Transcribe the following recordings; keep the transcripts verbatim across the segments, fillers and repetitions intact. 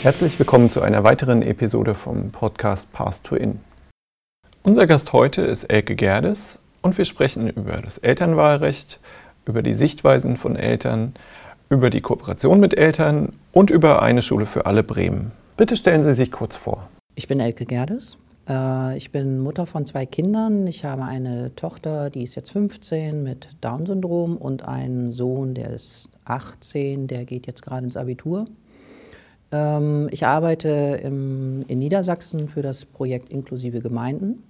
Herzlich willkommen zu einer weiteren Episode vom Podcast Path to In. Unser Gast heute ist Elke Gerdes und wir sprechen über das Elternwahlrecht, über die Sichtweisen von Eltern, über die Kooperation mit Eltern und über eine Schule für alle Bremen. Bitte stellen Sie sich kurz vor. Ich bin Elke Gerdes. Ich bin Mutter von zwei Kindern. Ich habe eine Tochter, die ist jetzt fünfzehn mit Down-Syndrom und einen Sohn, der ist achtzehn, der geht jetzt gerade ins Abitur. Ich arbeite im, in Niedersachsen für das Projekt Inklusive Gemeinden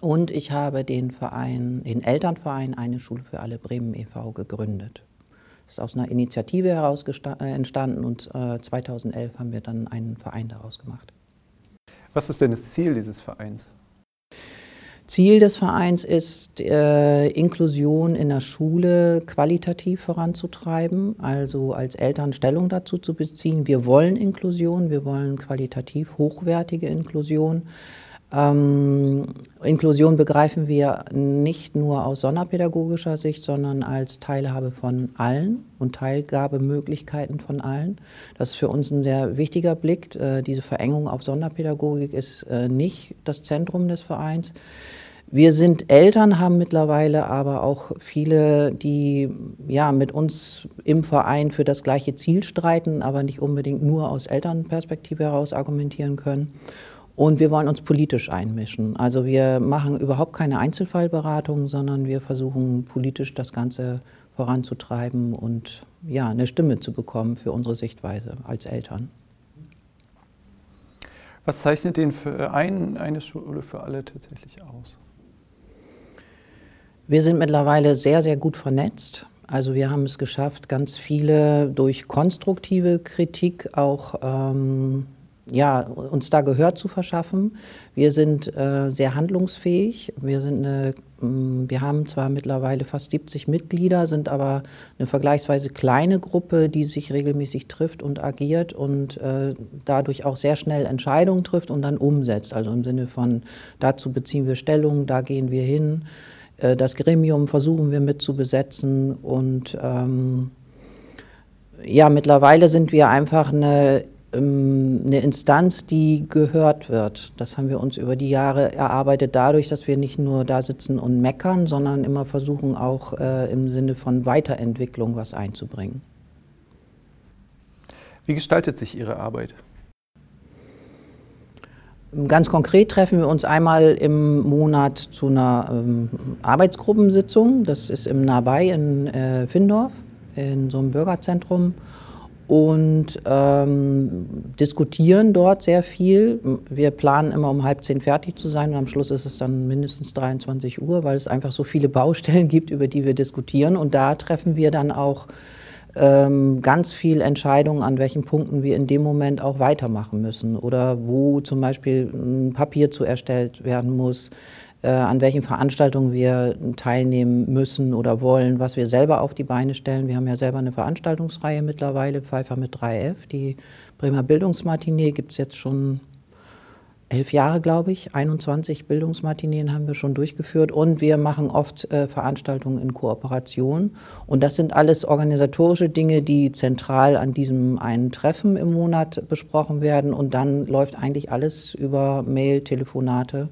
und ich habe den Verein, den Elternverein eine Schule für alle Bremen e V gegründet. Das ist aus einer Initiative heraus entstanden und äh, zweitausendelf haben wir dann einen Verein daraus gemacht. Was ist denn das Ziel dieses Vereins? Ziel des Vereins ist, äh, Inklusion in der Schule qualitativ voranzutreiben, also als Eltern Stellung dazu zu beziehen. Wir wollen Inklusion, wir wollen qualitativ hochwertige Inklusion. Ähm, Inklusion begreifen wir nicht nur aus sonderpädagogischer Sicht, sondern als Teilhabe von allen und Teilgabemöglichkeiten von allen. Das ist für uns ein sehr wichtiger Blick. Äh, diese Verengung auf Sonderpädagogik ist äh, nicht das Zentrum des Vereins. Wir sind Eltern, haben mittlerweile aber auch viele, die ja, mit uns im Verein für das gleiche Ziel streiten, aber nicht unbedingt nur aus Elternperspektive heraus argumentieren können. Und wir wollen uns politisch einmischen. Also wir machen überhaupt keine Einzelfallberatung, sondern wir versuchen politisch das Ganze voranzutreiben und ja, eine Stimme zu bekommen für unsere Sichtweise als Eltern. Was zeichnet den Verein eine Schule für alle tatsächlich aus? Wir sind mittlerweile sehr, sehr gut vernetzt. Also wir haben es geschafft, ganz viele durch konstruktive Kritik auch ähm, ja, uns da Gehör zu verschaffen. Wir sind äh, sehr handlungsfähig. Wir sind eine, wir haben zwar mittlerweile fast siebzig Mitglieder, sind aber eine vergleichsweise kleine Gruppe, die sich regelmäßig trifft und agiert und äh, dadurch auch sehr schnell Entscheidungen trifft und dann umsetzt. Also im Sinne von, dazu beziehen wir Stellung, da gehen wir hin. Äh, das Gremium versuchen wir mit zu besetzen und ähm, ja, mittlerweile sind wir einfach eine eine Instanz, die gehört wird. Das haben wir uns über die Jahre erarbeitet, dadurch, dass wir nicht nur da sitzen und meckern, sondern immer versuchen, auch äh, im Sinne von Weiterentwicklung was einzubringen. Wie gestaltet sich Ihre Arbeit? Ganz konkret treffen wir uns einmal im Monat zu einer ähm, Arbeitsgruppensitzung. Das ist im Nahbei in äh, Findorf, in so einem Bürgerzentrum. Und ähm, diskutieren dort sehr viel. Wir planen immer um halb zehn fertig zu sein und am Schluss ist es dann mindestens dreiundzwanzig Uhr, weil es einfach so viele Baustellen gibt, über die wir diskutieren. Und da treffen wir dann auch ähm, ganz viel Entscheidungen, an welchen Punkten wir in dem Moment auch weitermachen müssen oder wo zum Beispiel ein Papier zu erstellt werden muss, äh, an welchen Veranstaltungen wir teilnehmen müssen oder wollen, was wir selber auf die Beine stellen. Wir haben ja selber eine Veranstaltungsreihe mittlerweile, Pfeiffer mit drei F, die Bremer Bildungsmatinee gibt es jetzt schon elf Jahre, glaube ich. einundzwanzig Bildungsmatineen haben wir schon durchgeführt und wir machen oft äh, Veranstaltungen in Kooperation. Und das sind alles organisatorische Dinge, die zentral an diesem einen Treffen im Monat besprochen werden und dann läuft eigentlich alles über Mail, Telefonate.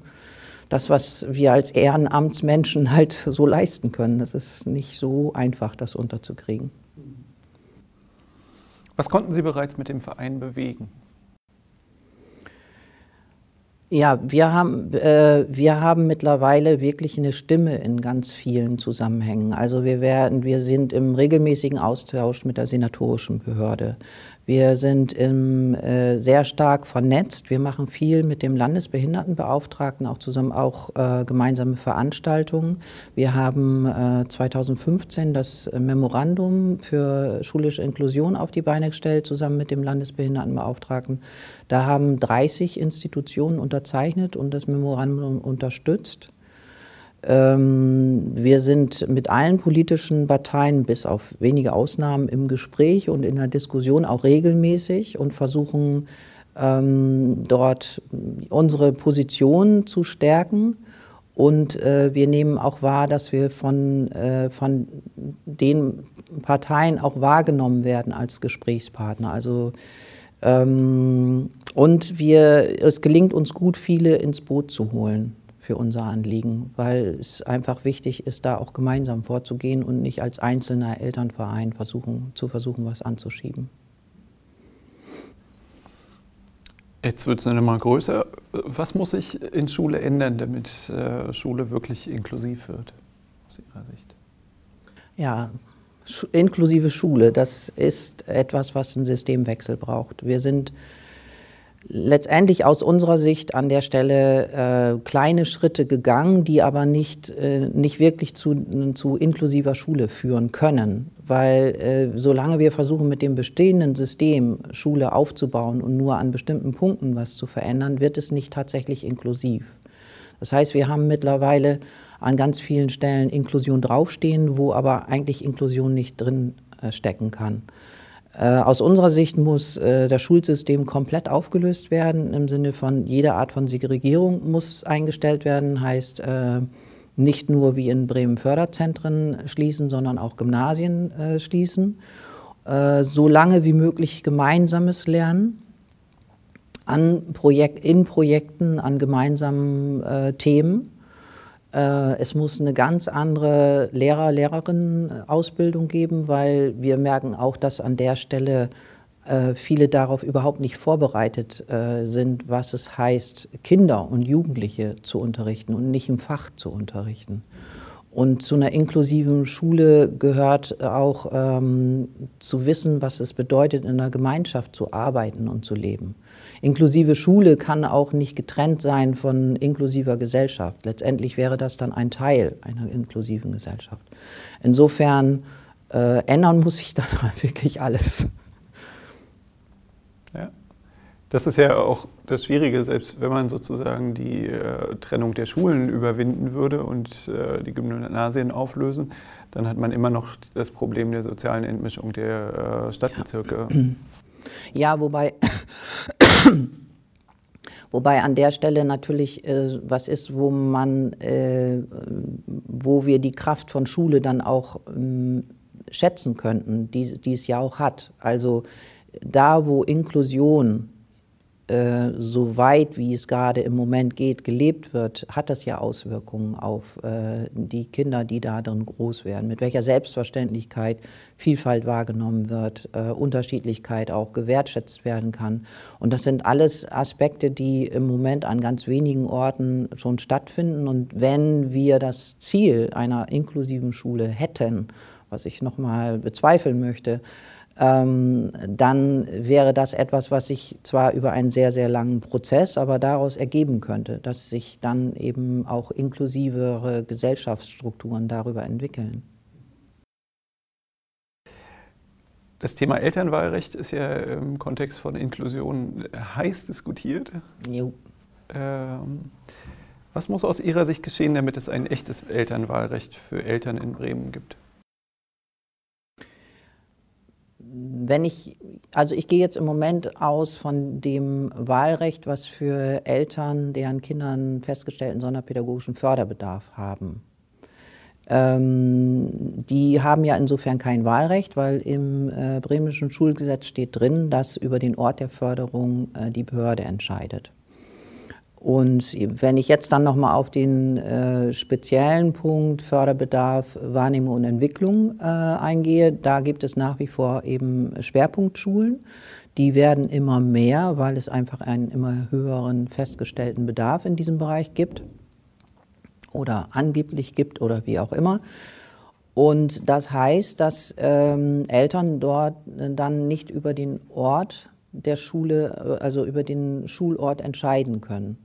Das, was wir als Ehrenamtsmenschen halt so leisten können. Das ist nicht so einfach, das unterzukriegen. Was konnten Sie bereits mit dem Verein bewegen? Ja, wir haben, äh, wir haben mittlerweile wirklich eine Stimme in ganz vielen Zusammenhängen. Also wir werden, wir sind im regelmäßigen Austausch mit der senatorischen Behörde. Wir sind im, äh, sehr stark vernetzt. Wir machen viel mit dem Landesbehindertenbeauftragten, auch zusammen auch äh, gemeinsame Veranstaltungen. Wir haben äh, zweitausendfünfzehn das Memorandum für schulische Inklusion auf die Beine gestellt, zusammen mit dem Landesbehindertenbeauftragten. Da haben dreißig Institutionen unter unterzeichnet und das Memorandum unterstützt. Ähm, wir sind mit allen politischen Parteien, bis auf wenige Ausnahmen, im Gespräch und in der Diskussion auch regelmäßig und versuchen ähm, dort unsere Positionen zu stärken. Und äh, wir nehmen auch wahr, dass wir von, äh, von den Parteien auch wahrgenommen werden als Gesprächspartner. Also Ähm, und wir, es gelingt uns gut, viele ins Boot zu holen für unser Anliegen, weil es einfach wichtig ist, da auch gemeinsam vorzugehen und nicht als einzelner Elternverein versuchen, zu versuchen, was anzuschieben. Jetzt wird es noch mal größer. Was muss sich in Schule ändern, damit äh, Schule wirklich inklusiv wird, aus Ihrer Sicht? Ja, sch- inklusive Schule, das ist etwas, was einen Systemwechsel braucht. Wir sind letztendlich aus unserer Sicht an der Stelle äh, kleine Schritte gegangen, die aber nicht, äh, nicht wirklich zu, zu inklusiver Schule führen können. Weil äh, solange wir versuchen, mit dem bestehenden System Schule aufzubauen und nur an bestimmten Punkten was zu verändern, wird es nicht tatsächlich inklusiv. Das heißt, wir haben mittlerweile an ganz vielen Stellen Inklusion draufstehen, wo aber eigentlich Inklusion nicht drin äh, stecken kann. Aus unserer Sicht muss äh, das Schulsystem komplett aufgelöst werden, im Sinne von jede Art von Segregierung muss eingestellt werden, heißt äh, nicht nur wie in Bremen Förderzentren schließen, sondern auch Gymnasien äh, schließen. Äh, so lange wie möglich gemeinsames Lernen an Projek- in Projekten, an gemeinsamen äh, Themen. Es muss eine ganz andere Lehrer-Lehrerinnen-Ausbildung geben, weil wir merken auch, dass an der Stelle viele darauf überhaupt nicht vorbereitet sind, was es heißt, Kinder und Jugendliche zu unterrichten und nicht im Fach zu unterrichten. Und zu einer inklusiven Schule gehört auch ähm, zu wissen, was es bedeutet, in einer Gemeinschaft zu arbeiten und zu leben. Inklusive Schule kann auch nicht getrennt sein von inklusiver Gesellschaft. Letztendlich wäre das dann ein Teil einer inklusiven Gesellschaft. Insofern äh, ändern muss sich da wirklich alles. Ja. Das ist ja auch das Schwierige, selbst wenn man sozusagen die äh, Trennung der Schulen überwinden würde und äh, die Gymnasien auflösen, dann hat man immer noch das Problem der sozialen Entmischung der äh, Stadtbezirke. Ja, wobei, wobei an der Stelle natürlich äh, was ist, wo man, äh, wo wir die Kraft von Schule dann auch ähm, schätzen könnten, die, die es ja auch hat. Also da, wo Inklusion so weit, wie es gerade im Moment geht, gelebt wird, hat das ja Auswirkungen auf äh, die Kinder, die da drin groß werden. Mit welcher Selbstverständlichkeit Vielfalt wahrgenommen wird, äh, Unterschiedlichkeit auch gewertschätzt werden kann. Und das sind alles Aspekte, die im Moment an ganz wenigen Orten schon stattfinden. Und wenn wir das Ziel einer inklusiven Schule hätten, was ich nochmal bezweifeln möchte, Ähm, dann wäre das etwas, was sich zwar über einen sehr, sehr langen Prozess, aber daraus ergeben könnte, dass sich dann eben auch inklusivere Gesellschaftsstrukturen darüber entwickeln. Das Thema Elternwahlrecht ist ja im Kontext von Inklusion heiß diskutiert. Jo. Ähm, was muss aus Ihrer Sicht geschehen, damit es ein echtes Elternwahlrecht für Eltern in Bremen gibt? Wenn ich, also ich gehe jetzt im Moment aus von dem Wahlrecht, was für Eltern, deren Kinder einen festgestellten sonderpädagogischen Förderbedarf haben. Ähm, die haben ja insofern kein Wahlrecht, weil im äh, bremischen Schulgesetz steht drin, dass über den Ort der Förderung äh, die Behörde entscheidet. Und wenn ich jetzt dann nochmal auf den äh, speziellen Punkt Förderbedarf, Wahrnehmung und Entwicklung äh, eingehe, da gibt es nach wie vor eben Schwerpunktschulen. Die werden immer mehr, weil es einfach einen immer höheren festgestellten Bedarf in diesem Bereich gibt oder angeblich gibt oder wie auch immer. Und das heißt, dass ähm, Eltern dort dann nicht über den Ort der Schule, also über den Schulort entscheiden können.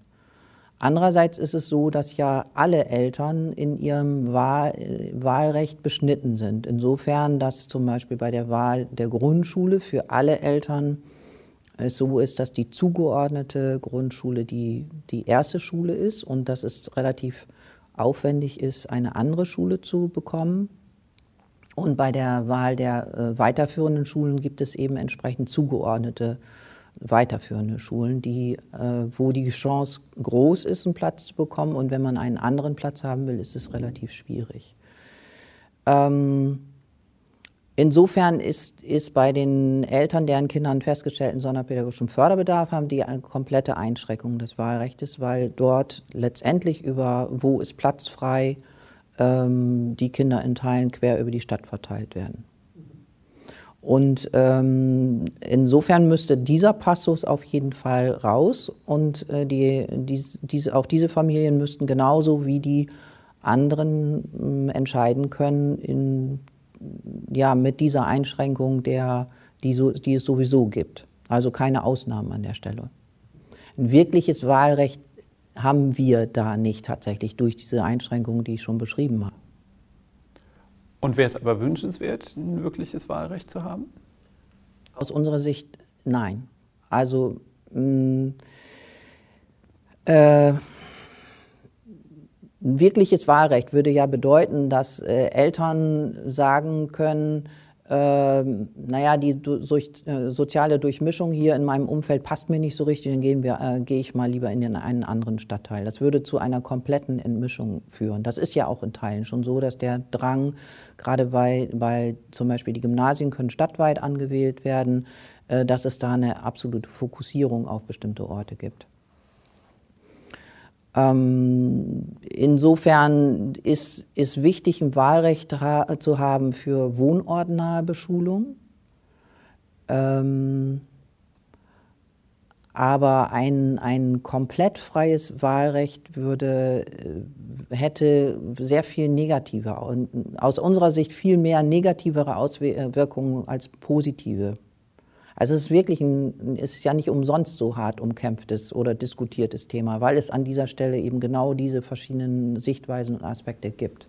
Andererseits ist es so, dass ja alle Eltern in ihrem Wahl, Wahlrecht beschnitten sind. Insofern, dass zum Beispiel bei der Wahl der Grundschule für alle Eltern es so ist, dass die zugeordnete Grundschule die, die erste Schule ist und dass es relativ aufwendig ist, eine andere Schule zu bekommen. Und bei der Wahl der äh, weiterführenden Schulen gibt es eben entsprechend zugeordnete weiterführende Schulen, die, äh, wo die Chance groß ist, einen Platz zu bekommen. Und wenn man einen anderen Platz haben will, ist es relativ schwierig. Ähm, Insofern ist, ist bei den Eltern, deren Kinder einen festgestellten sonderpädagogischen Förderbedarf haben, die eine komplette Einschränkung des Wahlrechts, weil dort letztendlich über, wo ist Platz frei, ähm, die Kinder in Teilen quer über die Stadt verteilt werden. Und ähm, insofern müsste dieser Passus auf jeden Fall raus und äh, die, die, diese, auch diese Familien müssten genauso wie die anderen äh, entscheiden können, in, ja, mit dieser Einschränkung, der, die, so, die es sowieso gibt. Also keine Ausnahmen an der Stelle. Ein wirkliches Wahlrecht haben wir da nicht tatsächlich durch diese Einschränkungen, die ich schon beschrieben habe. Und wäre es aber wünschenswert, ein wirkliches Wahlrecht zu haben? Aus unserer Sicht nein. Also mh, äh, ein wirkliches Wahlrecht würde ja bedeuten, dass äh, Eltern sagen können, äh, naja, die durch, äh, soziale Durchmischung hier in meinem Umfeld passt mir nicht so richtig, dann gehen wir, äh, gehe ich mal lieber in den, einen anderen Stadtteil. Das würde zu einer kompletten Entmischung führen. Das ist ja auch in Teilen schon so, dass der Drang, gerade bei, bei zum Beispiel die Gymnasien können stadtweit angewählt werden, äh, dass es da eine absolute Fokussierung auf bestimmte Orte gibt. Insofern ist es wichtig, ein Wahlrecht ha- zu haben für wohnortnahe Beschulung. Ähm, aber ein, ein komplett freies Wahlrecht würde, hätte sehr viel negative, aus unserer Sicht viel mehr negativere Auswirkungen als positive. Also es ist wirklich ein, es ist ja nicht umsonst so hart umkämpftes oder diskutiertes Thema, weil es an dieser Stelle eben genau diese verschiedenen Sichtweisen und Aspekte gibt.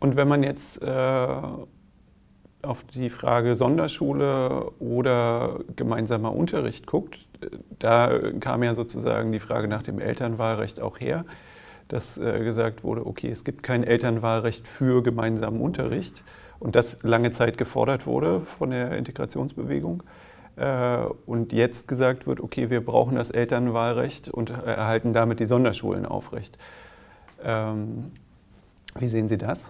Und wenn man jetzt äh, auf die Frage Sonderschule oder gemeinsamer Unterricht guckt, da kam ja sozusagen die Frage nach dem Elternwahlrecht auch her, dass äh, gesagt wurde, okay, es gibt kein Elternwahlrecht für gemeinsamen Unterricht. Und das lange Zeit gefordert wurde von der Integrationsbewegung und jetzt gesagt wird, okay, wir brauchen das Elternwahlrecht und erhalten damit die Sonderschulen aufrecht. Wie sehen Sie das?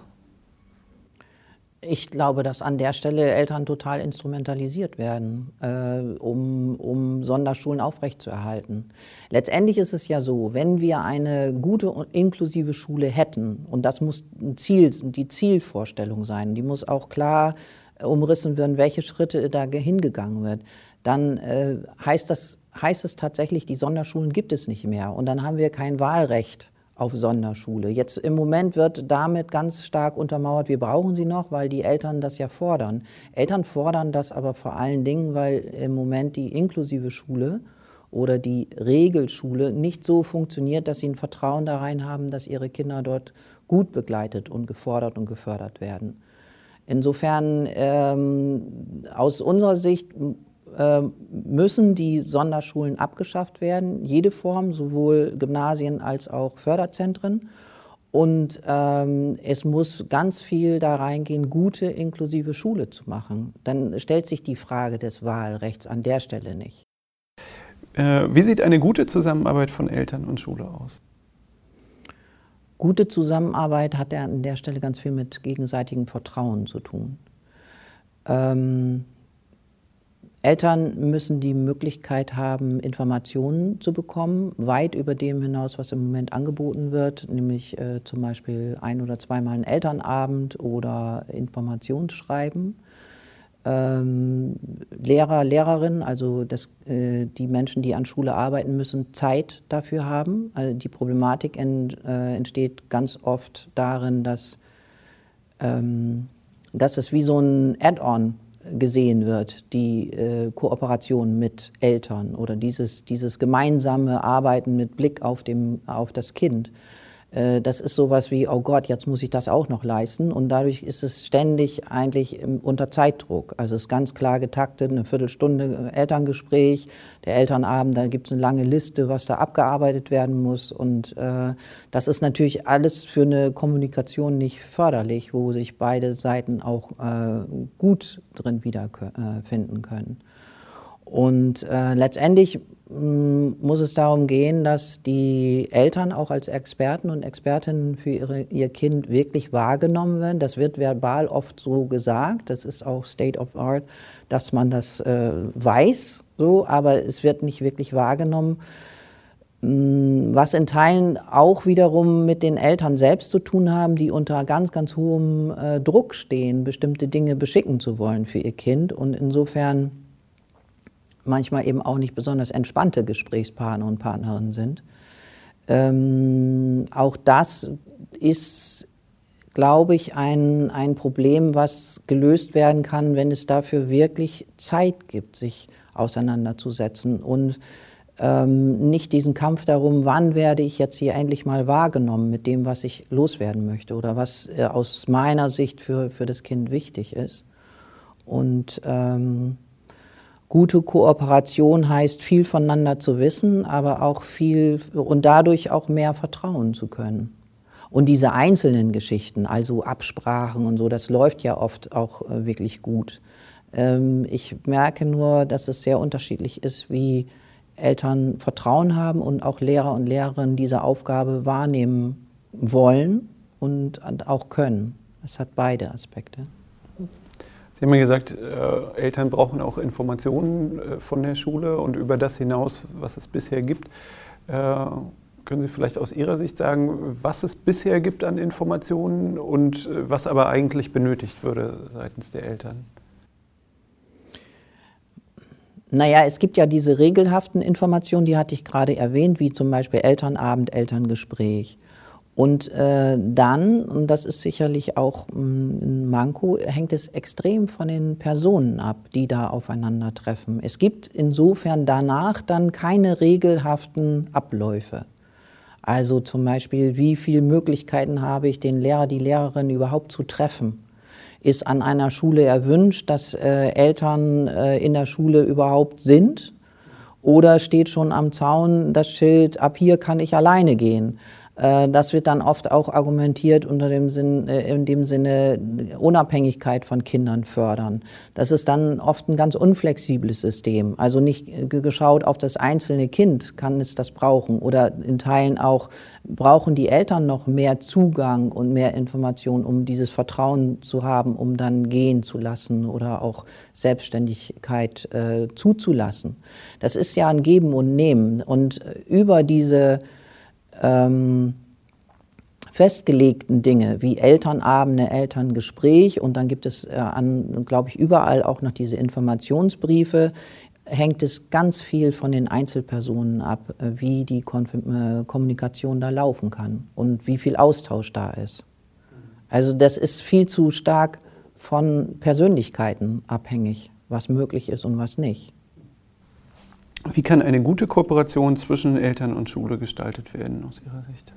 Ich glaube, dass an der Stelle Eltern total instrumentalisiert werden, äh, um, um Sonderschulen aufrechtzuerhalten. Letztendlich ist es ja so, wenn wir eine gute und inklusive Schule hätten, und das muss ein Ziel, die Zielvorstellung sein, die muss auch klar umrissen werden, welche Schritte da hingegangen wird, dann äh, heißt das, heißt es tatsächlich, die Sonderschulen gibt es nicht mehr und dann haben wir kein Wahlrecht auf Sonderschule. Jetzt im Moment wird damit ganz stark untermauert, wir brauchen sie noch, weil die Eltern das ja fordern. Eltern fordern das aber vor allen Dingen, weil im Moment die inklusive Schule oder die Regelschule nicht so funktioniert, dass sie ein Vertrauen da rein haben, dass ihre Kinder dort gut begleitet und gefordert und gefördert werden. Insofern ähm, aus unserer Sicht müssen die Sonderschulen abgeschafft werden, jede Form, sowohl Gymnasien als auch Förderzentren. Und ähm, es muss ganz viel da reingehen, gute, inklusive Schule zu machen. Dann stellt sich die Frage des Wahlrechts an der Stelle nicht. Äh, wie sieht eine gute Zusammenarbeit von Eltern und Schule aus? Gute Zusammenarbeit hat ja an der Stelle ganz viel mit gegenseitigem Vertrauen zu tun. Ähm, Eltern müssen die Möglichkeit haben, Informationen zu bekommen, weit über dem hinaus, was im Moment angeboten wird, nämlich äh, zum Beispiel ein- oder zweimal einen Elternabend oder Informationsschreiben. Ähm, Lehrer, Lehrerinnen, also das, äh, die Menschen, die an Schule arbeiten, müssen Zeit dafür haben. Also die Problematik ent, äh, entsteht ganz oft darin, dass, ähm, dass es wie so ein Add-on gesehen wird, die äh, Kooperation mit Eltern oder dieses, dieses gemeinsame Arbeiten mit Blick auf, dem, auf das Kind. Äh, das ist sowas wie, oh Gott, jetzt muss ich das auch noch leisten und dadurch ist es ständig eigentlich im, unter Zeitdruck. Also es ist ganz klar getaktet, eine Viertelstunde Elterngespräch, der Elternabend, da gibt es eine lange Liste, was da abgearbeitet werden muss und äh, das ist natürlich alles für eine Kommunikation nicht förderlich, wo sich beide Seiten auch äh, gut drin wiederfinden können. Und äh, letztendlich mh, muss es darum gehen, dass die Eltern auch als Experten und Expertinnen für ihre, ihr Kind wirklich wahrgenommen werden. Das wird verbal oft so gesagt, das ist auch State of Art, dass man das äh, weiß, so, aber es wird nicht wirklich wahrgenommen. Was in Teilen auch wiederum mit den Eltern selbst zu tun haben, die unter ganz, ganz hohem äh, Druck stehen, bestimmte Dinge beschicken zu wollen für ihr Kind und insofern manchmal eben auch nicht besonders entspannte Gesprächspartner und Partnerinnen sind. Ähm, auch das ist, glaube ich, ein, ein Problem, was gelöst werden kann, wenn es dafür wirklich Zeit gibt, sich auseinanderzusetzen und Ähm, nicht diesen Kampf darum, wann werde ich jetzt hier endlich mal wahrgenommen mit dem, was ich loswerden möchte oder was äh, aus meiner Sicht für, für das Kind wichtig ist. Und ähm, gute Kooperation heißt, viel voneinander zu wissen, aber auch viel und dadurch auch mehr vertrauen zu können. Und diese einzelnen Geschichten, also Absprachen und so, das läuft ja oft auch äh, wirklich gut. Ähm, ich merke nur, dass es sehr unterschiedlich ist, wie Eltern Vertrauen haben und auch Lehrer und Lehrerinnen diese Aufgabe wahrnehmen wollen und auch können. Es hat beide Aspekte. Sie haben ja gesagt, äh, Eltern brauchen auch Informationen äh, von der Schule und über das hinaus, was es bisher gibt. Äh, können Sie vielleicht aus Ihrer Sicht sagen, was es bisher gibt an Informationen und äh, was aber eigentlich benötigt würde seitens der Eltern? Naja, es gibt ja diese regelhaften Informationen, die hatte ich gerade erwähnt, wie zum Beispiel Elternabend, Elterngespräch. Und äh, dann, und das ist sicherlich auch ein Manko, hängt es extrem von den Personen ab, die da aufeinandertreffen. Es gibt insofern danach dann keine regelhaften Abläufe. Also zum Beispiel, wie viele Möglichkeiten habe ich, den Lehrer, die Lehrerin überhaupt zu treffen? Ist an einer Schule erwünscht, dass äh, Eltern äh, in der Schule überhaupt sind? Oder steht schon am Zaun das Schild, ab hier kann ich alleine gehen? Äh, das wird dann oft auch argumentiert unter dem Sinn, äh, in dem Sinne Unabhängigkeit von Kindern fördern. Das ist dann oft ein ganz unflexibles System. Also nicht geschaut auf das einzelne Kind, kann es das brauchen? Oder in Teilen auch, brauchen die Eltern noch mehr Zugang und mehr Informationen, um dieses Vertrauen zu haben, um dann gehen zu lassen oder auch Selbstständigkeit äh, zuzulassen. Das ist ja ein Geben und Nehmen. Und über diese ähm, festgelegten Dinge wie Elternabende, Elterngespräch und dann gibt es äh, an, glaube ich, überall auch noch diese Informationsbriefe, hängt es ganz viel von den Einzelpersonen ab, wie die Konf- Kommunikation da laufen kann und wie viel Austausch da ist. Also das ist viel zu stark von Persönlichkeiten abhängig, was möglich ist und was nicht. Wie kann eine gute Kooperation zwischen Eltern und Schule gestaltet werden aus Ihrer Sicht?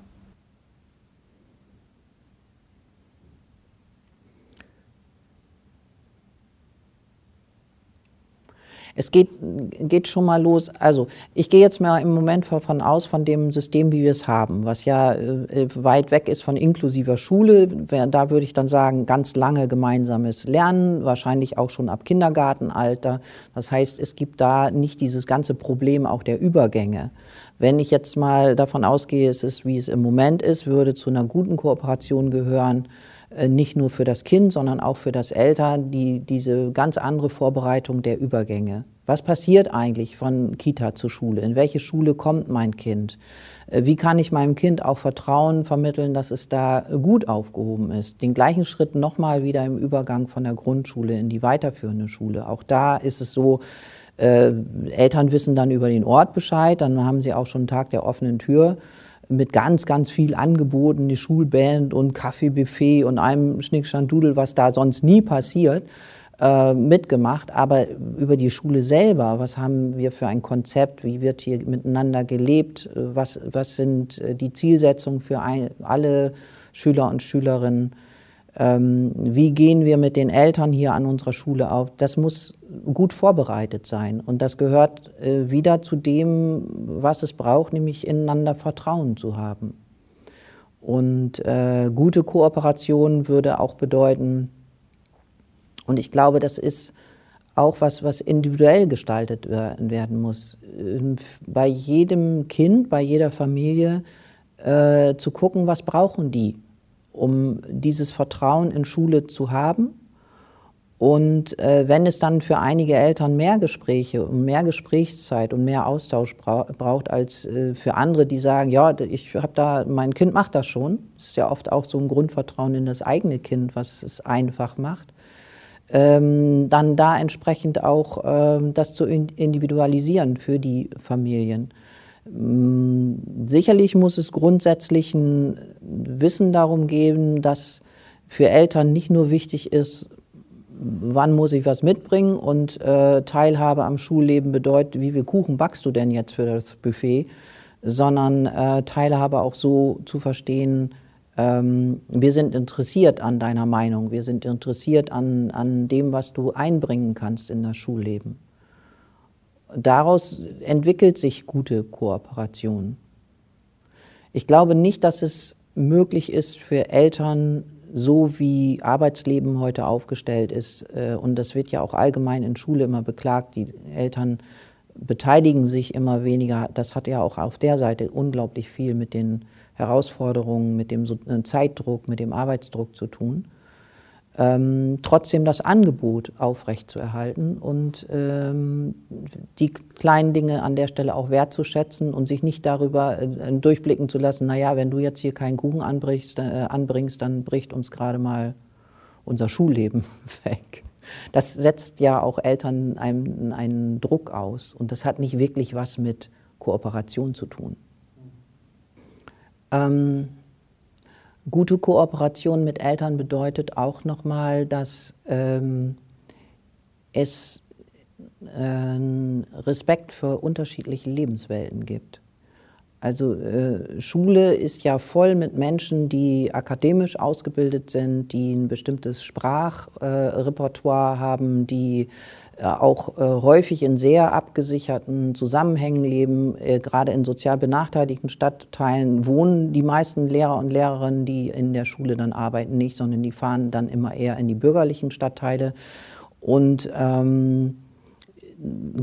Es geht, geht schon mal los, also ich gehe jetzt mal im Moment davon aus, von dem System, wie wir es haben, was ja äh, weit weg ist von inklusiver Schule. Da würde ich dann sagen, ganz lange gemeinsames Lernen, wahrscheinlich auch schon ab Kindergartenalter. Das heißt, es gibt da nicht dieses ganze Problem auch der Übergänge. Wenn ich jetzt mal davon ausgehe, es ist, wie es im Moment ist, würde zu einer guten Kooperation gehören, nicht nur für das Kind, sondern auch für das Eltern, die, diese ganz andere Vorbereitung der Übergänge. Was passiert eigentlich von Kita zur Schule? In welche Schule kommt mein Kind? Wie kann ich meinem Kind auch Vertrauen vermitteln, dass es da gut aufgehoben ist? Den gleichen Schritt nochmal wieder im Übergang von der Grundschule in die weiterführende Schule. Auch da ist es so, äh, Eltern wissen dann über den Ort Bescheid, dann haben sie auch schon einen Tag der offenen Tür mit ganz, ganz viel Angeboten, eine Schulband und Kaffeebuffet und einem Schnickschandudel, was da sonst nie passiert, äh, mitgemacht. Aber über die Schule selber, was haben wir für ein Konzept, wie wird hier miteinander gelebt, was, was sind die Zielsetzungen für ein, alle Schüler und Schülerinnen, ähm, wie gehen wir mit den Eltern hier an unserer Schule auf, das muss gut vorbereitet sein. Und das gehört äh, wieder zu dem, was es braucht, nämlich ineinander Vertrauen zu haben. Und äh, gute Kooperation würde auch bedeuten, und ich glaube, das ist auch was, was individuell gestaltet werden muss. Bei jedem Kind, bei jeder Familie äh, zu gucken, was brauchen die, um dieses Vertrauen in Schule zu haben. Und äh, wenn es dann für einige Eltern mehr Gespräche und mehr Gesprächszeit und mehr Austausch bra braucht als äh, für andere, die sagen, ja, ich habe da, mein Kind macht das schon. Das ist ja oft auch so ein Grundvertrauen in das eigene Kind, was es einfach macht. Ähm, dann da entsprechend auch ähm, das zu individualisieren für die Familien. Ähm, sicherlich muss es grundsätzlich ein Wissen darum geben, dass für Eltern nicht nur wichtig ist, wann muss ich was mitbringen und äh, Teilhabe am Schulleben bedeutet, wie viel Kuchen backst du denn jetzt für das Buffet, sondern äh, Teilhabe auch so zu verstehen, ähm, wir sind interessiert an deiner Meinung, wir sind interessiert an, an dem, was du einbringen kannst in das Schulleben. Daraus entwickelt sich gute Kooperation. Ich glaube nicht, dass es möglich ist für Eltern, so wie Arbeitsleben heute aufgestellt ist, und das wird ja auch allgemein in Schule immer beklagt, die Eltern beteiligen sich immer weniger. Das hat ja auch auf der Seite unglaublich viel mit den Herausforderungen, mit dem Zeitdruck, mit dem Arbeitsdruck zu tun. Ähm, trotzdem das Angebot aufrechtzuerhalten und ähm, die kleinen Dinge an der Stelle auch wertzuschätzen und sich nicht darüber äh, durchblicken zu lassen, naja, wenn du jetzt hier keinen Kuchen anbrichst, äh, anbringst, dann bricht uns gerade mal unser Schulleben weg. Das setzt ja auch Eltern einen, einen Druck aus und das hat nicht wirklich was mit Kooperation zu tun. Ähm, Gute Kooperation mit Eltern bedeutet auch nochmal, dass ähm, es äh, Respekt für unterschiedliche Lebenswelten gibt. Also äh, Schule ist ja voll mit Menschen, die akademisch ausgebildet sind, die ein bestimmtes Sprachrepertoire äh, haben, die äh, auch äh, häufig in sehr abgesicherten Zusammenhängen leben. Äh, gerade in sozial benachteiligten Stadtteilen wohnen die meisten Lehrer und Lehrerinnen, die in der Schule dann arbeiten, nicht, sondern die fahren dann immer eher in die bürgerlichen Stadtteile. Und ähm,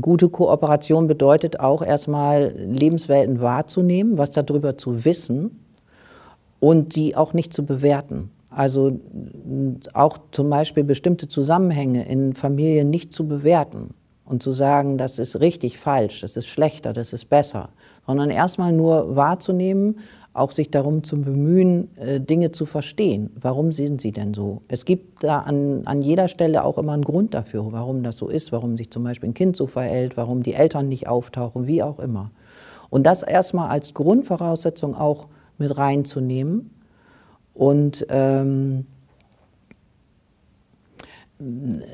gute Kooperation bedeutet auch erstmal, Lebenswelten wahrzunehmen, was darüber zu wissen und die auch nicht zu bewerten. Also auch zum Beispiel bestimmte Zusammenhänge in Familien nicht zu bewerten und zu sagen, das ist richtig, falsch, das ist schlechter, das ist besser, sondern erstmal nur wahrzunehmen, auch sich darum zu bemühen, Dinge zu verstehen. Warum sind sie denn so? Es gibt da an, an jeder Stelle auch immer einen Grund dafür, warum das so ist, warum sich zum Beispiel ein Kind so verhält, warum die Eltern nicht auftauchen, wie auch immer. Und das erstmal als Grundvoraussetzung auch mit reinzunehmen. Und ähm,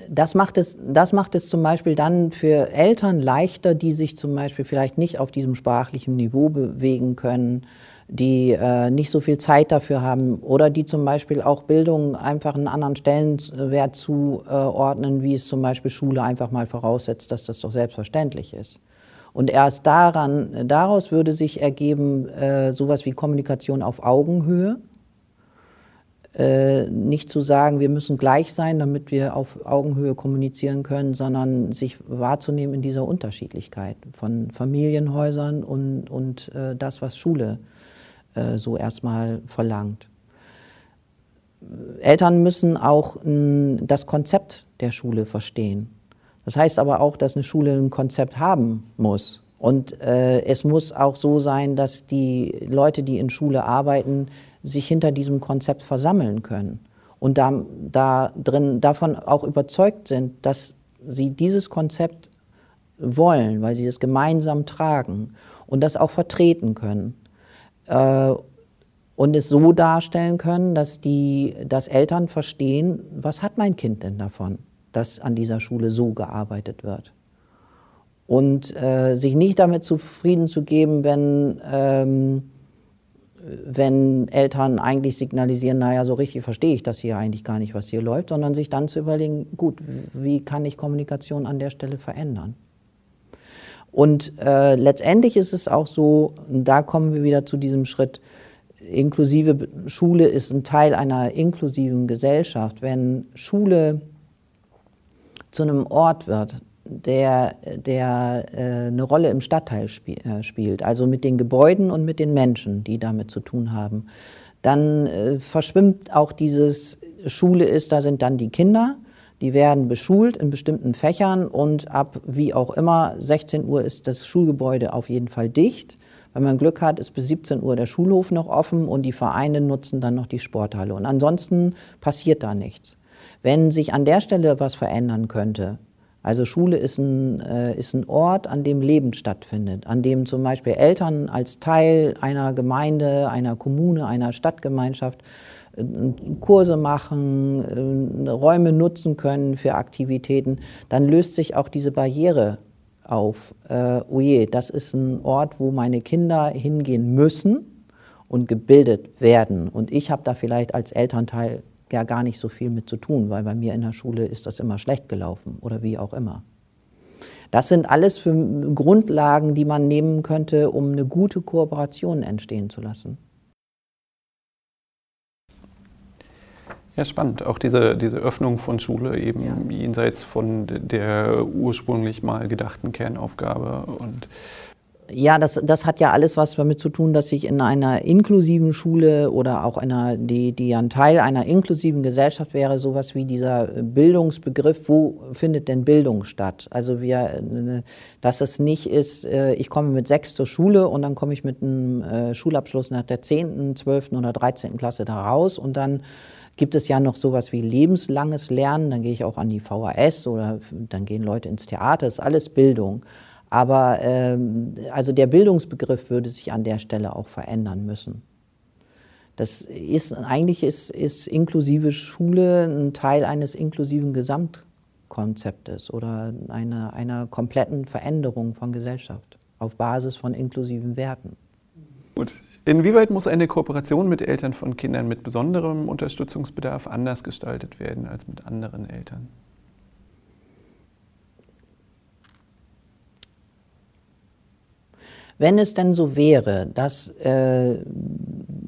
das macht es, das macht es zum Beispiel dann für Eltern leichter, die sich zum Beispiel vielleicht nicht auf diesem sprachlichen Niveau bewegen können, die äh, nicht so viel Zeit dafür haben oder die zum Beispiel auch Bildung einfach einen anderen Stellenwert zuordnen, äh, wie es zum Beispiel Schule einfach mal voraussetzt, dass das doch selbstverständlich ist. Und erst daran, daraus würde sich ergeben, äh, sowas wie Kommunikation auf Augenhöhe. Äh, nicht zu sagen, wir müssen gleich sein, damit wir auf Augenhöhe kommunizieren können, sondern sich wahrzunehmen in dieser Unterschiedlichkeit von Familienhäusern und, und äh, das, was Schule so erstmal verlangt. Eltern müssen auch das Konzept der Schule verstehen. Das heißt aber auch, dass eine Schule ein Konzept haben muss. Und äh, es muss auch so sein, dass die Leute, die in Schule arbeiten, sich hinter diesem Konzept versammeln können und da, da drin, davon auch überzeugt sind, dass sie dieses Konzept wollen, weil sie es gemeinsam tragen und das auch vertreten können. Und es so darstellen können, dass, die, dass Eltern verstehen, was hat mein Kind denn davon, dass an dieser Schule so gearbeitet wird. Und äh, sich nicht damit zufrieden zu geben, wenn, ähm, wenn Eltern eigentlich signalisieren, naja, so richtig verstehe ich das hier eigentlich gar nicht, was hier läuft, sondern sich dann zu überlegen, gut, wie kann ich Kommunikation an der Stelle verändern? Und äh, letztendlich ist es auch so, da kommen wir wieder zu diesem Schritt, inklusive Schule ist ein Teil einer inklusiven Gesellschaft. Wenn Schule zu einem Ort wird, der, der äh, eine Rolle im Stadtteil spiel, äh, spielt, also mit den Gebäuden und mit den Menschen, die damit zu tun haben, dann äh, verschwimmt auch dieses Schule ist, da sind dann die Kinder, die werden beschult in bestimmten Fächern und ab wie auch immer, sechzehn Uhr ist das Schulgebäude auf jeden Fall dicht. Wenn man Glück hat, ist bis siebzehn Uhr der Schulhof noch offen und die Vereine nutzen dann noch die Sporthalle. Und ansonsten passiert da nichts. Wenn sich an der Stelle was verändern könnte, also Schule ist ein, äh, ist ein Ort, an dem Leben stattfindet, an dem zum Beispiel Eltern als Teil einer Gemeinde, einer Kommune, einer Stadtgemeinschaft äh, Kurse machen, äh, Räume nutzen können für Aktivitäten, dann löst sich auch diese Barriere auf. Äh, oh je, das ist ein Ort, wo meine Kinder hingehen müssen und gebildet werden. Und ich habe da vielleicht als Elternteil ja gar nicht so viel mit zu tun, weil bei mir in der Schule ist das immer schlecht gelaufen oder wie auch immer. Das sind alles für Grundlagen, die man nehmen könnte, um eine gute Kooperation entstehen zu lassen. Ja, spannend. Auch diese, diese Öffnung von Schule eben ja. jenseits von der ursprünglich mal gedachten Kernaufgabe und ja, das, das hat ja alles was damit zu tun, dass ich in einer inklusiven Schule oder auch einer, die, die ein Teil einer inklusiven Gesellschaft wäre, sowas wie dieser Bildungsbegriff, wo findet denn Bildung statt? Also wir, dass es nicht ist, ich komme mit sechs zur Schule und dann komme ich mit einem Schulabschluss nach der zehnten, zwölften oder dreizehnten Klasse da raus und dann gibt es ja noch sowas wie lebenslanges Lernen, dann gehe ich auch an die V H S oder dann gehen Leute ins Theater, das ist alles Bildung. Aber ähm, also der Bildungsbegriff würde sich an der Stelle auch verändern müssen. Das ist, eigentlich ist, ist inklusive Schule ein Teil eines inklusiven Gesamtkonzeptes oder einer, einer kompletten Veränderung von Gesellschaft auf Basis von inklusiven Werten. Gut. Inwieweit muss eine Kooperation mit Eltern von Kindern mit besonderem Unterstützungsbedarf anders gestaltet werden als mit anderen Eltern? Wenn es denn so wäre, dass äh,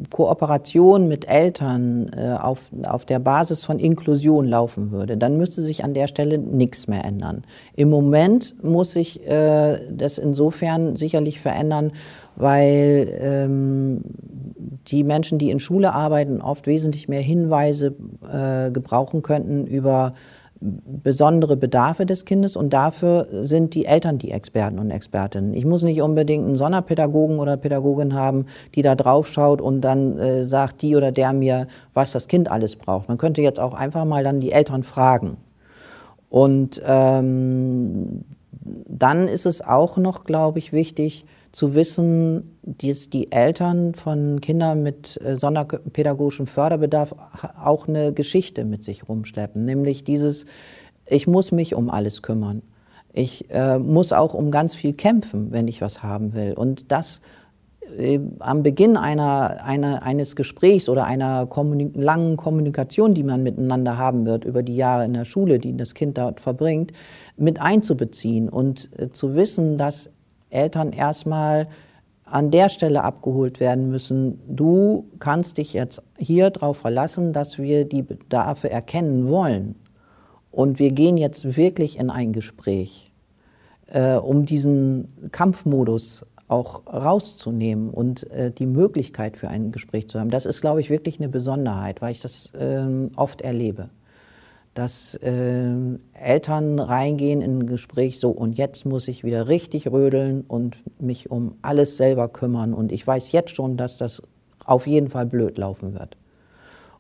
Kooperation mit Eltern äh, auf, auf der Basis von Inklusion laufen würde, dann müsste sich an der Stelle nichts mehr ändern. Im Moment muss sich äh, das insofern sicherlich verändern, weil ähm, die Menschen, die in Schule arbeiten, oft wesentlich mehr Hinweise äh, gebrauchen könnten über besondere Bedarfe des Kindes und dafür sind die Eltern die Experten und Expertinnen. Ich muss nicht unbedingt einen Sonderpädagogen oder Pädagogin haben, die da drauf schaut und dann äh, sagt die oder der mir, was das Kind alles braucht. Man könnte jetzt auch einfach mal dann die Eltern fragen. Und ähm, dann ist es auch noch, glaube ich, wichtig zu wissen, dass die Eltern von Kindern mit sonderpädagogischem Förderbedarf auch eine Geschichte mit sich rumschleppen, nämlich dieses, ich muss mich um alles kümmern. Ich äh, muss auch um ganz viel kämpfen, wenn ich was haben will. Und das äh, am Beginn einer, einer, eines Gesprächs oder einer kommunik- langen Kommunikation, die man miteinander haben wird über die Jahre in der Schule, die das Kind dort verbringt, mit einzubeziehen und äh, zu wissen, dass Eltern erstmal an der Stelle abgeholt werden müssen. Du kannst dich jetzt hier darauf verlassen, dass wir die Bedarfe erkennen wollen. Und wir gehen jetzt wirklich in ein Gespräch, äh, um diesen Kampfmodus auch rauszunehmen und äh, die Möglichkeit für ein Gespräch zu haben. Das ist, glaube ich, wirklich eine Besonderheit, weil ich das äh, oft erlebe. Dass äh, Eltern reingehen in ein Gespräch, so und jetzt muss ich wieder richtig rödeln und mich um alles selber kümmern und ich weiß jetzt schon, dass das auf jeden Fall blöd laufen wird.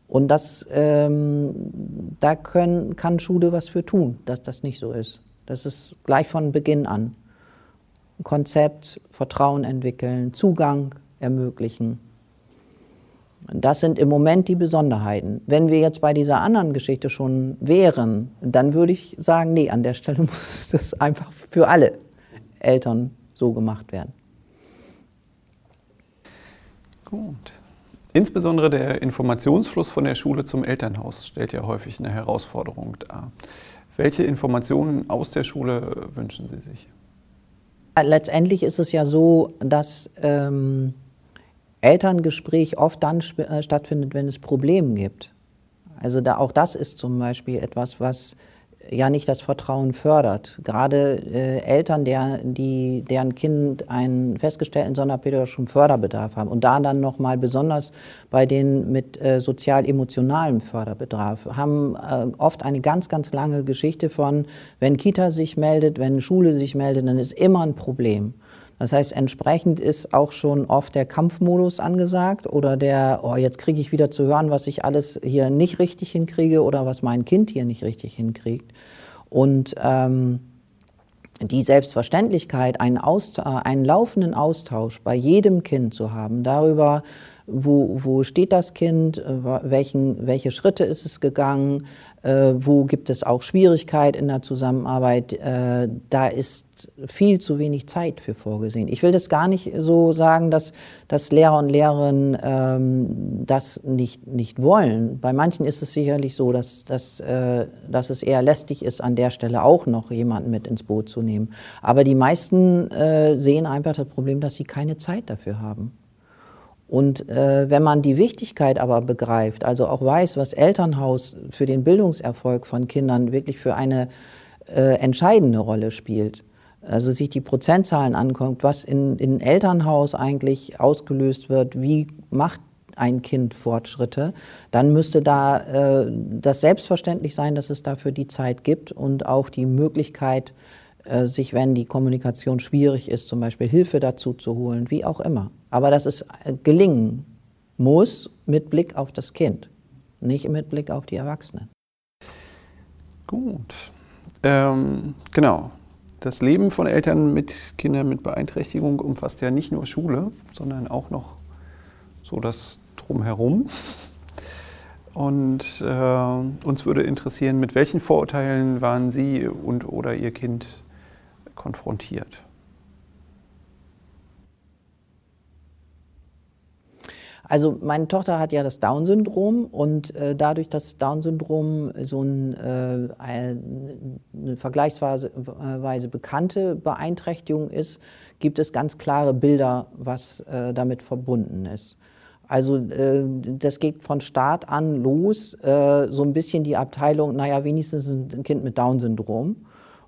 Und das, ähm, da können, kann Schule was für tun, dass das nicht so ist. Das ist gleich von Beginn an. Konzept, Vertrauen entwickeln, Zugang ermöglichen. Das sind im Moment die Besonderheiten. Wenn wir jetzt bei dieser anderen Geschichte schon wären, dann würde ich sagen, nee, an der Stelle muss das einfach für alle Eltern so gemacht werden. Gut. Insbesondere der Informationsfluss von der Schule zum Elternhaus stellt ja häufig eine Herausforderung dar. Welche Informationen aus der Schule wünschen Sie sich? Letztendlich ist es ja so, dass ähm, Elterngespräch oft dann stattfindet, wenn es Probleme gibt. Also da, auch das ist zum Beispiel etwas, was ja nicht das Vertrauen fördert. Gerade äh, Eltern, der, die, deren Kind einen festgestellten sonderpädagogischen Förderbedarf haben und da dann nochmal besonders bei denen mit äh, sozial-emotionalem Förderbedarf, haben äh, oft eine ganz, ganz lange Geschichte von, wenn Kita sich meldet, wenn Schule sich meldet, dann ist immer ein Problem. Das heißt, entsprechend ist auch schon oft der Kampfmodus angesagt oder der, oh, jetzt kriege ich wieder zu hören, was ich alles hier nicht richtig hinkriege oder was mein Kind hier nicht richtig hinkriegt. Und ähm, die Selbstverständlichkeit, einen, Austausch, einen laufenden Austausch bei jedem Kind zu haben, darüber, Wo, wo steht das Kind, welchen, welche Schritte ist es gegangen, äh, wo gibt es auch Schwierigkeit in der Zusammenarbeit, äh, da ist viel zu wenig Zeit für vorgesehen. Ich will das gar nicht so sagen, dass, dass Lehrer und Lehrerinnen ähm, das nicht, nicht wollen. Bei manchen ist es sicherlich so, dass, dass, äh, dass es eher lästig ist, an der Stelle auch noch jemanden mit ins Boot zu nehmen. Aber die meisten äh, sehen einfach das Problem, dass sie keine Zeit dafür haben. Und äh, wenn man die Wichtigkeit aber begreift, also auch weiß, was Elternhaus für den Bildungserfolg von Kindern wirklich für eine äh, entscheidende Rolle spielt, also sich die Prozentzahlen anguckt, was in, in Elternhaus eigentlich ausgelöst wird, wie macht ein Kind Fortschritte, dann müsste da äh, das selbstverständlich sein, dass es dafür die Zeit gibt und auch die Möglichkeit, äh, sich, wenn die Kommunikation schwierig ist, zum Beispiel Hilfe dazu zu holen, wie auch immer. Aber dass es gelingen muss mit Blick auf das Kind, nicht mit Blick auf die Erwachsenen. Gut, ähm, genau. Das Leben von Eltern mit Kindern mit Beeinträchtigung umfasst ja nicht nur Schule, sondern auch noch so das Drumherum. Und äh, uns würde interessieren, mit welchen Vorurteilen waren Sie und oder Ihr Kind konfrontiert? Also meine Tochter hat ja das Down-Syndrom und äh, dadurch, dass Down-Syndrom so ein, äh, eine vergleichsweise bekannte Beeinträchtigung ist, gibt es ganz klare Bilder, was äh, damit verbunden ist. Also äh, das geht von Start an los, äh, so ein bisschen die Abteilung, naja, wenigstens ein Kind mit Down-Syndrom,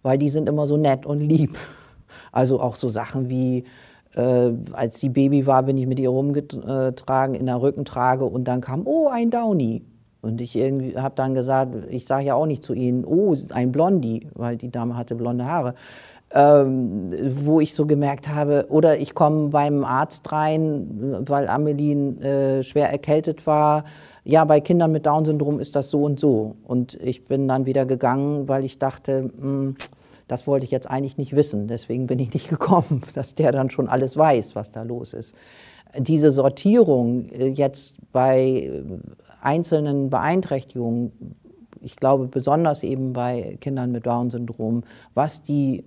weil die sind immer so nett und lieb. Also auch so Sachen wie, Äh, als sie Baby war, bin ich mit ihr rumgetragen, in der Rückentrage und dann kam, oh, ein Downy. Und ich irgendwie habe dann gesagt, ich sage ja auch nicht zu ihnen, oh, ein Blondie, weil die Dame hatte blonde Haare. Ähm, wo ich so gemerkt habe, oder ich komme beim Arzt rein, weil Amelie äh, schwer erkältet war. Ja, bei Kindern mit Down-Syndrom ist das so und so. Und ich bin dann wieder gegangen, weil ich dachte, mh, das wollte ich jetzt eigentlich nicht wissen, deswegen bin ich nicht gekommen, dass der dann schon alles weiß, was da los ist. Diese Sortierung jetzt bei einzelnen Beeinträchtigungen, ich glaube besonders eben bei Kindern mit Down-Syndrom, was die,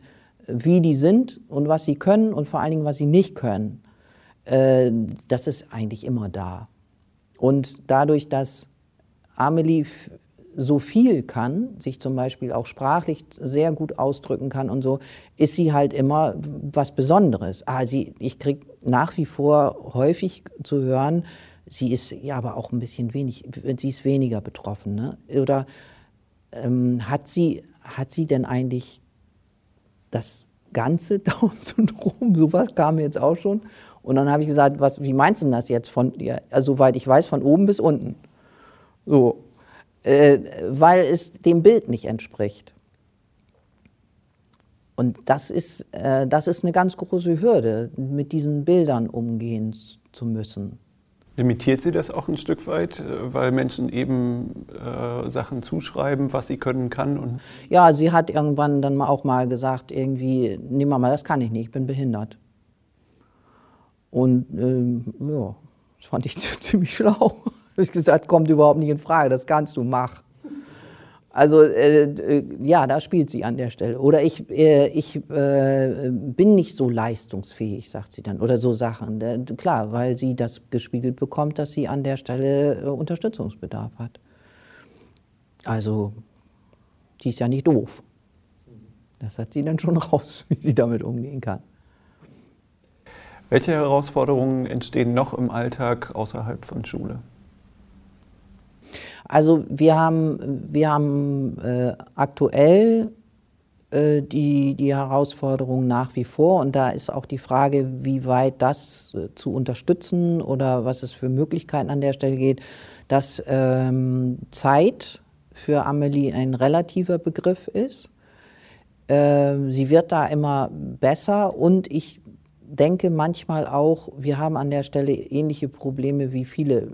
wie die sind und was sie können und vor allen Dingen, was sie nicht können, das ist eigentlich immer da. Und dadurch, dass Amelie so viel kann, sich zum Beispiel auch sprachlich sehr gut ausdrücken kann und so, ist sie halt immer was Besonderes. Ah, sie, ich kriege nach wie vor häufig zu hören, sie ist ja aber auch ein bisschen wenig, sie ist weniger betroffen, ne? Oder ähm, hat sie, hat sie denn eigentlich das ganze Down-Syndrom? Sowas kam jetzt auch schon. Und dann habe ich gesagt, was, wie meinst du das jetzt von, ja, soweit ich weiß, von oben bis unten? So. Weil es dem Bild nicht entspricht. Und das ist, das ist eine ganz große Hürde, mit diesen Bildern umgehen zu müssen. Limitiert Sie das auch ein Stück weit, weil Menschen eben äh, Sachen zuschreiben, was sie können kann? Und ja, sie hat irgendwann dann auch mal gesagt, irgendwie, nee Mama, das kann ich nicht, ich bin behindert. Und ähm, ja, das fand ich ziemlich schlau. Ich habe gesagt, kommt überhaupt nicht in Frage, das kannst du, mach. Also äh, äh, ja, da spielt sie an der Stelle. Oder ich, äh, ich äh, bin nicht so leistungsfähig, sagt sie dann, oder so Sachen. Äh, klar, weil sie das gespiegelt bekommt, dass sie an der Stelle äh, Unterstützungsbedarf hat. Also, die ist ja nicht doof. Das hat sie dann schon raus, wie sie damit umgehen kann. Welche Herausforderungen entstehen noch im Alltag außerhalb von Schule? Also wir haben, wir haben äh, aktuell äh, die, die Herausforderung nach wie vor, und da ist auch die Frage, wie weit das äh, zu unterstützen oder was es für Möglichkeiten an der Stelle geht, dass ähm, Zeit für Amelie ein relativer Begriff ist. Äh, sie wird da immer besser, und ich denke manchmal auch, wir haben an der Stelle ähnliche Probleme, wie viele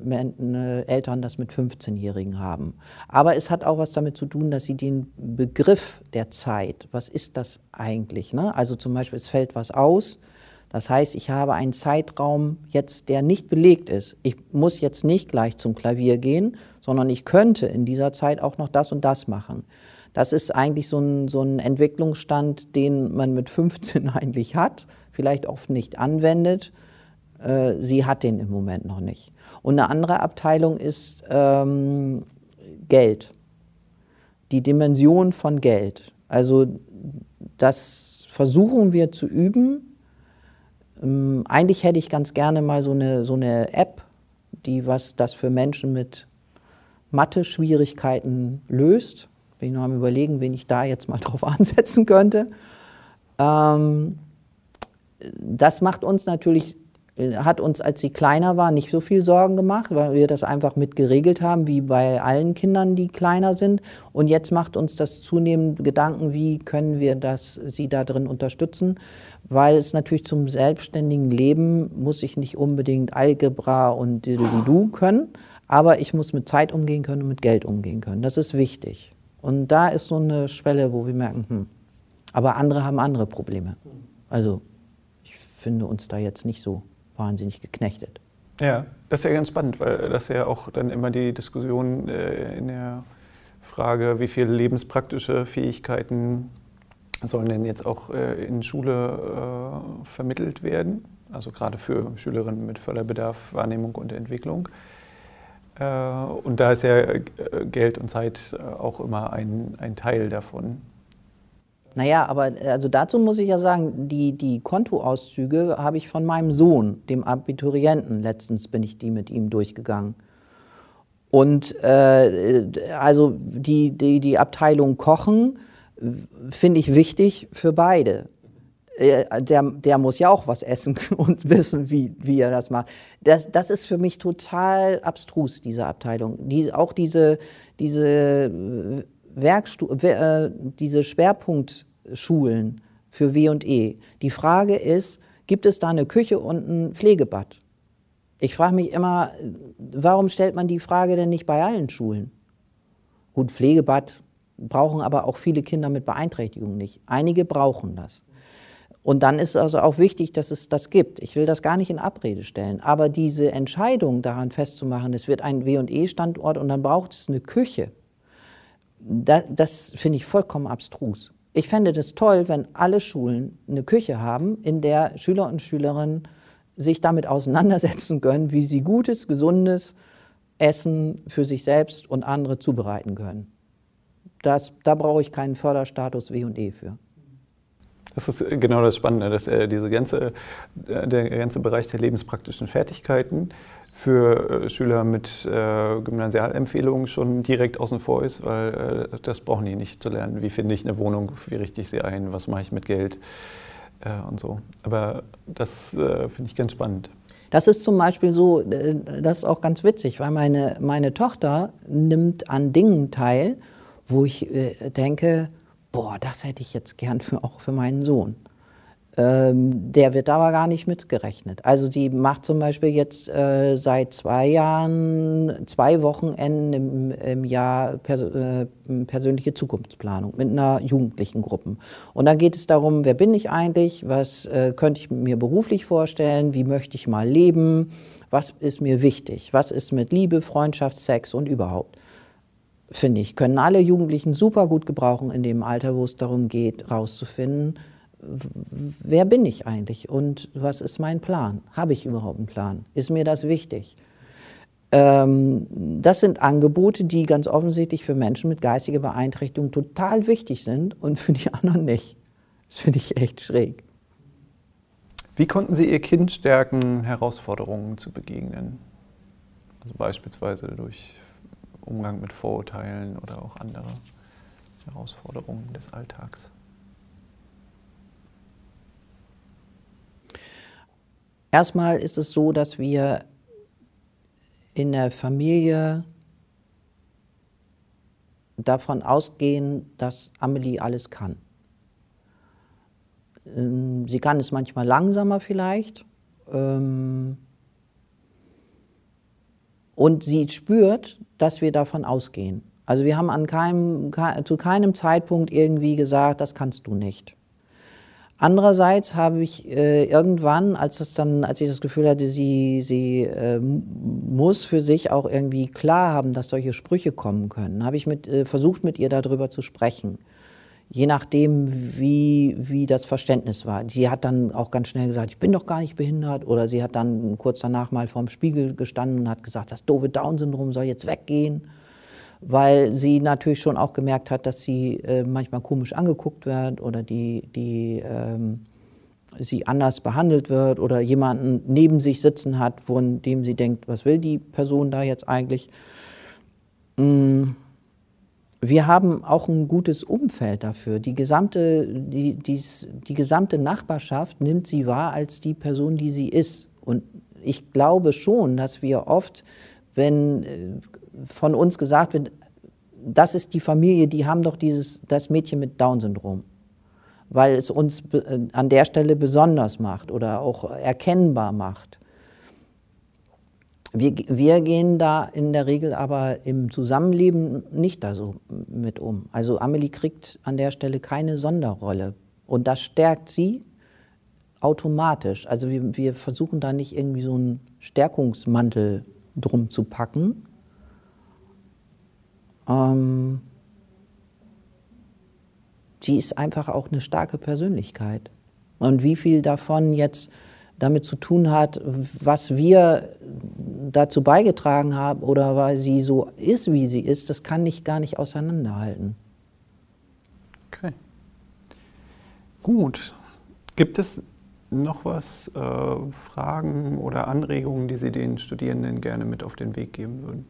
Eltern das mit fünfzehnjährigen haben. Aber es hat auch was damit zu tun, dass sie den Begriff der Zeit, was ist das eigentlich, ne? Also zum Beispiel, es fällt was aus. Das heißt, ich habe einen Zeitraum jetzt, der nicht belegt ist. Ich muss jetzt nicht gleich zum Klavier gehen, sondern ich könnte in dieser Zeit auch noch das und das machen. Das ist eigentlich so ein, so ein Entwicklungsstand, den man mit fünfzehn eigentlich hat, vielleicht oft nicht anwendet. Äh, sie hat den im Moment noch nicht. Und eine andere Abteilung ist ähm, Geld, die Dimension von Geld. Also das versuchen wir zu üben. Eigentlich hätte ich ganz gerne mal so eine, so eine App, die was das für Menschen mit Mathe-Schwierigkeiten löst. Bin ich noch am Überlegen, wen ich da jetzt mal drauf ansetzen könnte. Ähm, das macht uns natürlich, hat uns, als sie kleiner war, nicht so viel Sorgen gemacht, weil wir das einfach mit geregelt haben, wie bei allen Kindern, die kleiner sind. Und jetzt macht uns das zunehmend Gedanken, wie können wir das, sie da drin unterstützen. Weil es natürlich zum selbstständigen Leben muss ich nicht unbedingt Algebra und Diddle-Doo können, aber ich muss mit Zeit umgehen können und mit Geld umgehen können. Das ist wichtig. Und da ist so eine Schwelle, wo wir merken, hm, aber andere haben andere Probleme. Also ich finde uns da jetzt nicht so wahnsinnig geknechtet. Ja, das ist ja ganz spannend, weil das ja auch dann immer die Diskussion in der Frage, wie viele lebenspraktische Fähigkeiten sollen denn jetzt auch in Schule vermittelt werden, also gerade für Schülerinnen mit Förderbedarf, Wahrnehmung und Entwicklung. Und da ist ja Geld und Zeit auch immer ein, ein Teil davon. Naja, aber also dazu muss ich ja sagen, die, die Kontoauszüge habe ich von meinem Sohn, dem Abiturienten. Letztens bin ich die mit ihm durchgegangen. Und äh, also die, die, die Abteilung Kochen finde ich wichtig für beide. Der, der muss ja auch was essen und wissen, wie, wie er das macht. Das, das ist für mich total abstrus, diese Abteilung. Die, auch diese... diese Werkstu äh, diese Schwerpunktschulen für W und E. Die Frage ist, gibt es da eine Küche und ein Pflegebad? Ich frage mich immer, warum stellt man die Frage denn nicht bei allen Schulen? Gut, Pflegebad brauchen aber auch viele Kinder mit Beeinträchtigungen nicht. Einige brauchen das. Und dann ist also auch wichtig, dass es das gibt. Ich will das gar nicht in Abrede stellen. Aber diese Entscheidung daran festzumachen, es wird ein W und E-Standort und dann braucht es eine Küche. Das, das finde ich vollkommen abstrus. Ich fände das toll, wenn alle Schulen eine Küche haben, in der Schüler und Schülerinnen sich damit auseinandersetzen können, wie sie gutes, gesundes Essen für sich selbst und andere zubereiten können. Das, da brauche ich keinen Förderstatus W und E für. Das ist genau das Spannende, dass äh, diese ganze, der ganze Bereich der lebenspraktischen Fertigkeiten für Schüler mit äh, Gymnasialempfehlungen schon direkt außen vor ist, weil äh, das brauchen die nicht zu lernen. Wie finde ich eine Wohnung, wie richte ich sie ein, was mache ich mit Geld äh, und so. Aber das äh, finde ich ganz spannend. Das ist zum Beispiel so, das ist auch ganz witzig, weil meine, meine Tochter nimmt an Dingen teil, wo ich äh, denke, boah, das hätte ich jetzt gern für, auch für meinen Sohn. Ähm, der wird aber gar nicht mitgerechnet. Also die macht zum Beispiel jetzt äh, seit zwei Jahren, zwei Wochenenden im, im Jahr pers äh, persönliche Zukunftsplanung mit einer jugendlichen Gruppe. Und dann geht es darum, wer bin ich eigentlich, was äh, könnte ich mir beruflich vorstellen, wie möchte ich mal leben, was ist mir wichtig, was ist mit Liebe, Freundschaft, Sex und überhaupt. Finde ich, können alle Jugendlichen super gut gebrauchen in dem Alter, wo es darum geht, rauszufinden, wer bin ich eigentlich und was ist mein Plan? Habe ich überhaupt einen Plan? Ist mir das wichtig? Ähm, das sind Angebote, die ganz offensichtlich für Menschen mit geistiger Beeinträchtigung total wichtig sind und für die anderen nicht. Das finde ich echt schräg. Wie konnten Sie Ihr Kind stärken, Herausforderungen zu begegnen? Also beispielsweise durch Umgang mit Vorurteilen oder auch andere Herausforderungen des Alltags. Erstmal ist es so, dass wir in der Familie davon ausgehen, dass Amelie alles kann. Sie kann es manchmal langsamer vielleicht. Und sie spürt, dass wir davon ausgehen. Also wir haben an keinem, zu keinem Zeitpunkt irgendwie gesagt, das kannst du nicht. Andererseits habe ich äh, irgendwann, als, das dann, als ich das Gefühl hatte, sie, sie äh, muss für sich auch irgendwie klar haben, dass solche Sprüche kommen können, habe ich mit, äh, versucht, mit ihr darüber zu sprechen. Je nachdem, wie, wie das Verständnis war. Sie hat dann auch ganz schnell gesagt, ich bin doch gar nicht behindert. Oder sie hat dann kurz danach mal vorm Spiegel gestanden und hat gesagt, das doofe Down-Syndrom soll jetzt weggehen. Weil sie natürlich schon auch gemerkt hat, dass sie äh, manchmal komisch angeguckt wird oder die, die ähm, sie anders behandelt wird oder jemanden neben sich sitzen hat, von dem sie denkt, was will die Person da jetzt eigentlich? Ähm, wir haben auch ein gutes Umfeld dafür. Die gesamte, die, dies, die gesamte Nachbarschaft nimmt sie wahr als die Person, die sie ist. Und ich glaube schon, dass wir oft, wenn äh, von uns gesagt wird, das ist die Familie, die haben doch dieses, das Mädchen mit Down-Syndrom, weil es uns an der Stelle besonders macht oder auch erkennbar macht. Wir, wir gehen da in der Regel aber im Zusammenleben nicht da so mit um. Also Amelie kriegt an der Stelle keine Sonderrolle und das stärkt sie automatisch. Also wir, wir versuchen da nicht irgendwie so einen Stärkungsmantel drum zu packen. Ähm, sie ist einfach auch eine starke Persönlichkeit. Und wie viel davon jetzt damit zu tun hat, was wir dazu beigetragen haben oder weil sie so ist, wie sie ist, das kann ich gar nicht auseinanderhalten. Okay. Gut. Gibt es noch was, äh, Fragen oder Anregungen, die Sie den Studierenden gerne mit auf den Weg geben würden?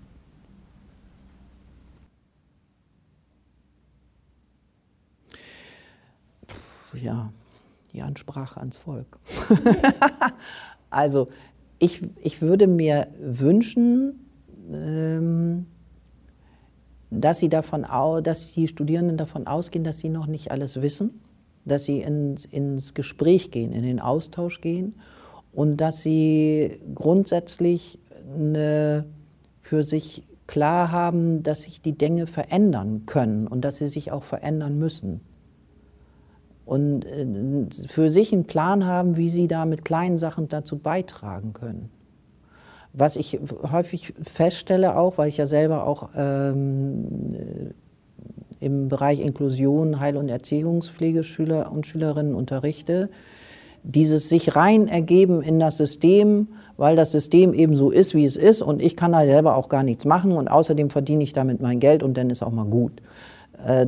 Ja, die Ansprache ans Volk. Also ich, ich würde mir wünschen, ähm, dass, sie davon au- dass die Studierenden davon ausgehen, dass sie noch nicht alles wissen, dass sie ins, ins Gespräch gehen, in den Austausch gehen und dass sie grundsätzlich eine, für sich klar haben, dass sich die Dinge verändern können und dass sie sich auch verändern müssen. Und für sich einen Plan haben, wie sie da mit kleinen Sachen dazu beitragen können. Was ich häufig feststelle auch, weil ich ja selber auch ähm, im Bereich Inklusion, Heil- und Erziehungspflege Schüler und Schülerinnen unterrichte, dieses sich rein ergeben in das System, weil das System eben so ist, wie es ist und ich kann da selber auch gar nichts machen und außerdem verdiene ich damit mein Geld und dann ist auch mal gut.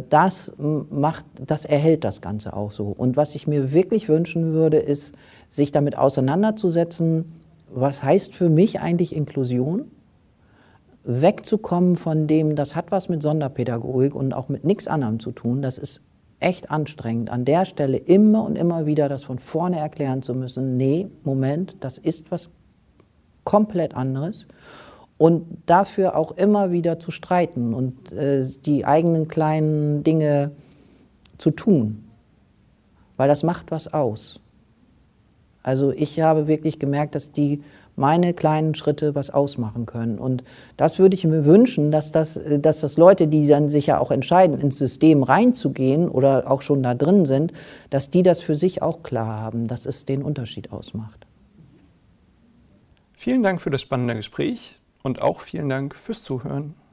Das macht, das erhält das Ganze auch so. Und was ich mir wirklich wünschen würde, ist, sich damit auseinanderzusetzen, was heißt für mich eigentlich Inklusion? Wegzukommen von dem, das hat was mit Sonderpädagogik und auch mit nichts anderem zu tun, das ist echt anstrengend. An der Stelle immer und immer wieder das von vorne erklären zu müssen, nee, Moment, das ist was komplett anderes. Und dafür auch immer wieder zu streiten und äh, die eigenen kleinen Dinge zu tun, weil das macht was aus. Also ich habe wirklich gemerkt, dass die meine kleinen Schritte was ausmachen können. Und das würde ich mir wünschen, dass das, dass das Leute, die dann sich ja auch entscheiden, ins System reinzugehen oder auch schon da drin sind, dass die das für sich auch klar haben, dass es den Unterschied ausmacht. Vielen Dank für das spannende Gespräch. Und auch vielen Dank fürs Zuhören.